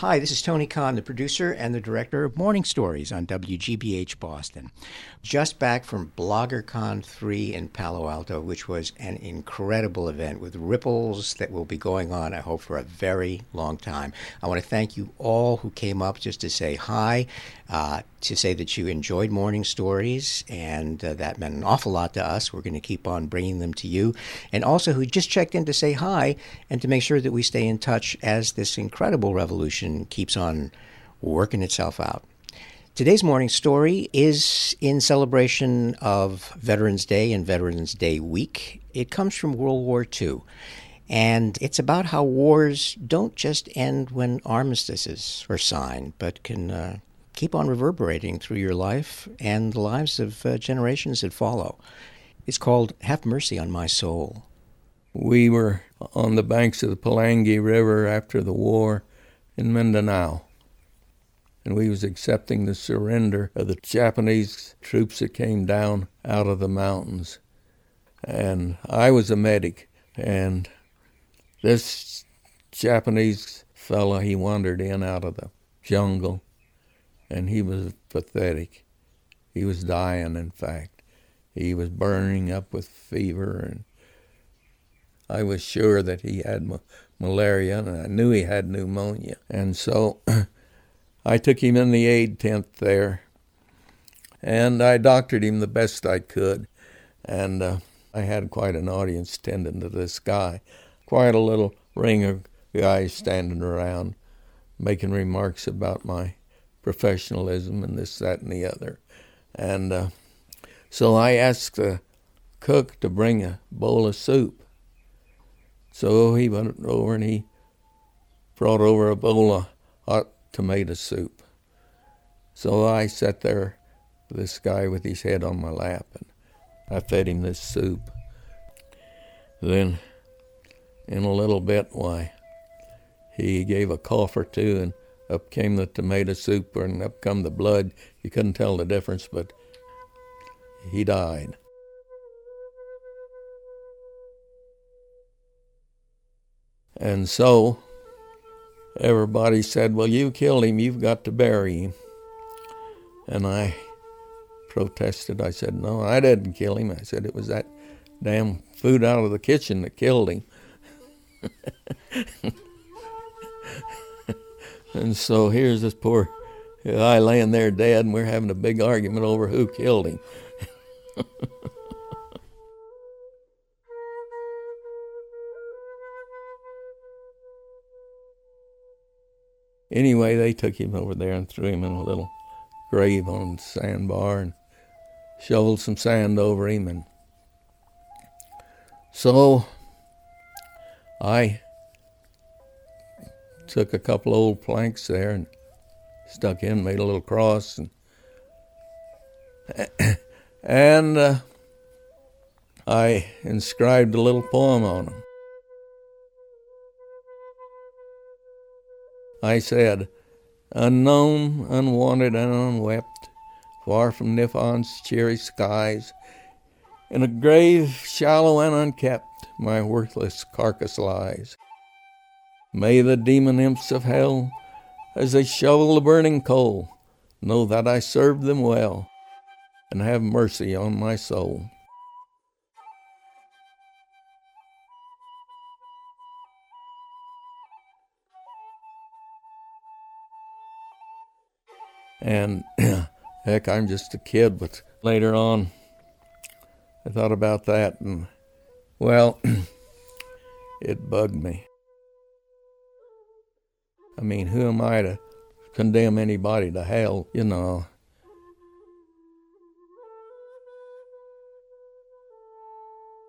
Hi, this is Tony Kahn, the producer and the director of Morning Stories on WGBH Boston. Just back from BloggerCon 3 in Palo Alto, which was an incredible event with ripples that will be going on, I hope, for a very long time. I want to thank you all who came up just to say hi, to say that you enjoyed Morning Stories, and that meant an awful lot to us. We're going to keep on bringing them to you. And also who just checked in to say hi and to make sure that we stay in touch as this incredible revolution keeps on working itself out. Today's morning story is in celebration of Veterans Day and Veterans Day week. It comes from World War II, and it's about how wars don't just end when armistices are signed, but can keep on reverberating through your life and the lives of generations that follow. It's called Have Mercy on My Soul. We were on the banks of the Palangi River after the war in Mindanao, and we was accepting the surrender of the Japanese troops that came down out of the mountains. And I was a medic, and this Japanese fella, he wandered in out of the jungle, and he was pathetic. He was dying, in fact. He was burning up with fever, and I was sure that he had malaria, and I knew he had pneumonia. And so I took him in the aid tent there, and I doctored him the best I could. And I had quite an audience tending to this guy, quite a little ring of guys standing around making remarks about my professionalism and this, that, and the other. And so I asked the cook to bring a bowl of soup. So he went over and he brought over a bowl of hot tomato soup. So I sat there, this guy with his head on my lap, and I fed him this soup. Then in a little bit, why, he gave a cough or two, and up came the tomato soup, and up come the blood. You couldn't tell the difference, but he died. And so everybody said, well, you killed him, you've got to bury him. And I protested. I said, no, I didn't kill him. I said, it was that damn food out of the kitchen that killed him. And so here's this poor guy laying there dead, and we're having a big argument over who killed him. Anyway, they took him over there and threw him in a little grave on the sandbar and shoveled some sand over him. And so I took a couple old planks there and stuck in, made a little cross. And I inscribed a little poem on him. I said, unknown, unwanted, and unwept, far from Niphon's cheery skies, in a grave shallow and unkept, my worthless carcass lies. May the demon imps of hell, as they shovel the burning coal, know that I served them well, and have mercy on my soul. And heck, I'm just a kid, but later on I thought about that, and well, it bugged me. I mean, who am I to condemn anybody to hell, you know?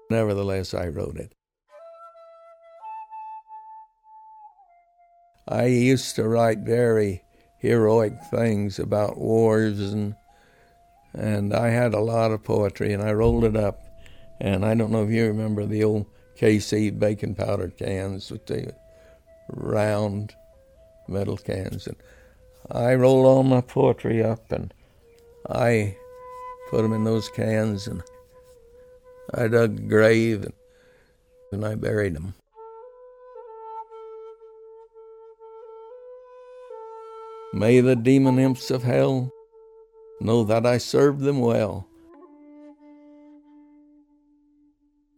Nevertheless, I wrote it. I used to write very heroic things about wars, and I had a lot of poetry, and I rolled it up. And I don't know if you remember the old KC baking powder cans with the round metal cans, and I rolled all my poetry up, and I put them in those cans, and I dug a grave, and I buried them. May the demon imps of hell know that I served them well,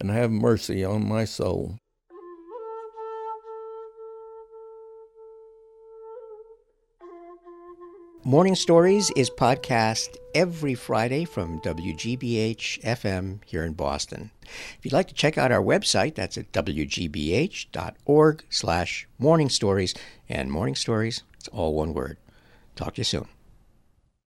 and have mercy on my soul. Morning Stories is podcast every Friday from WGBH FM here in Boston. If you'd like to check out our website, that's at wgbh.org/morningstories. And Morning Stories, it's all one word. Talk to you soon.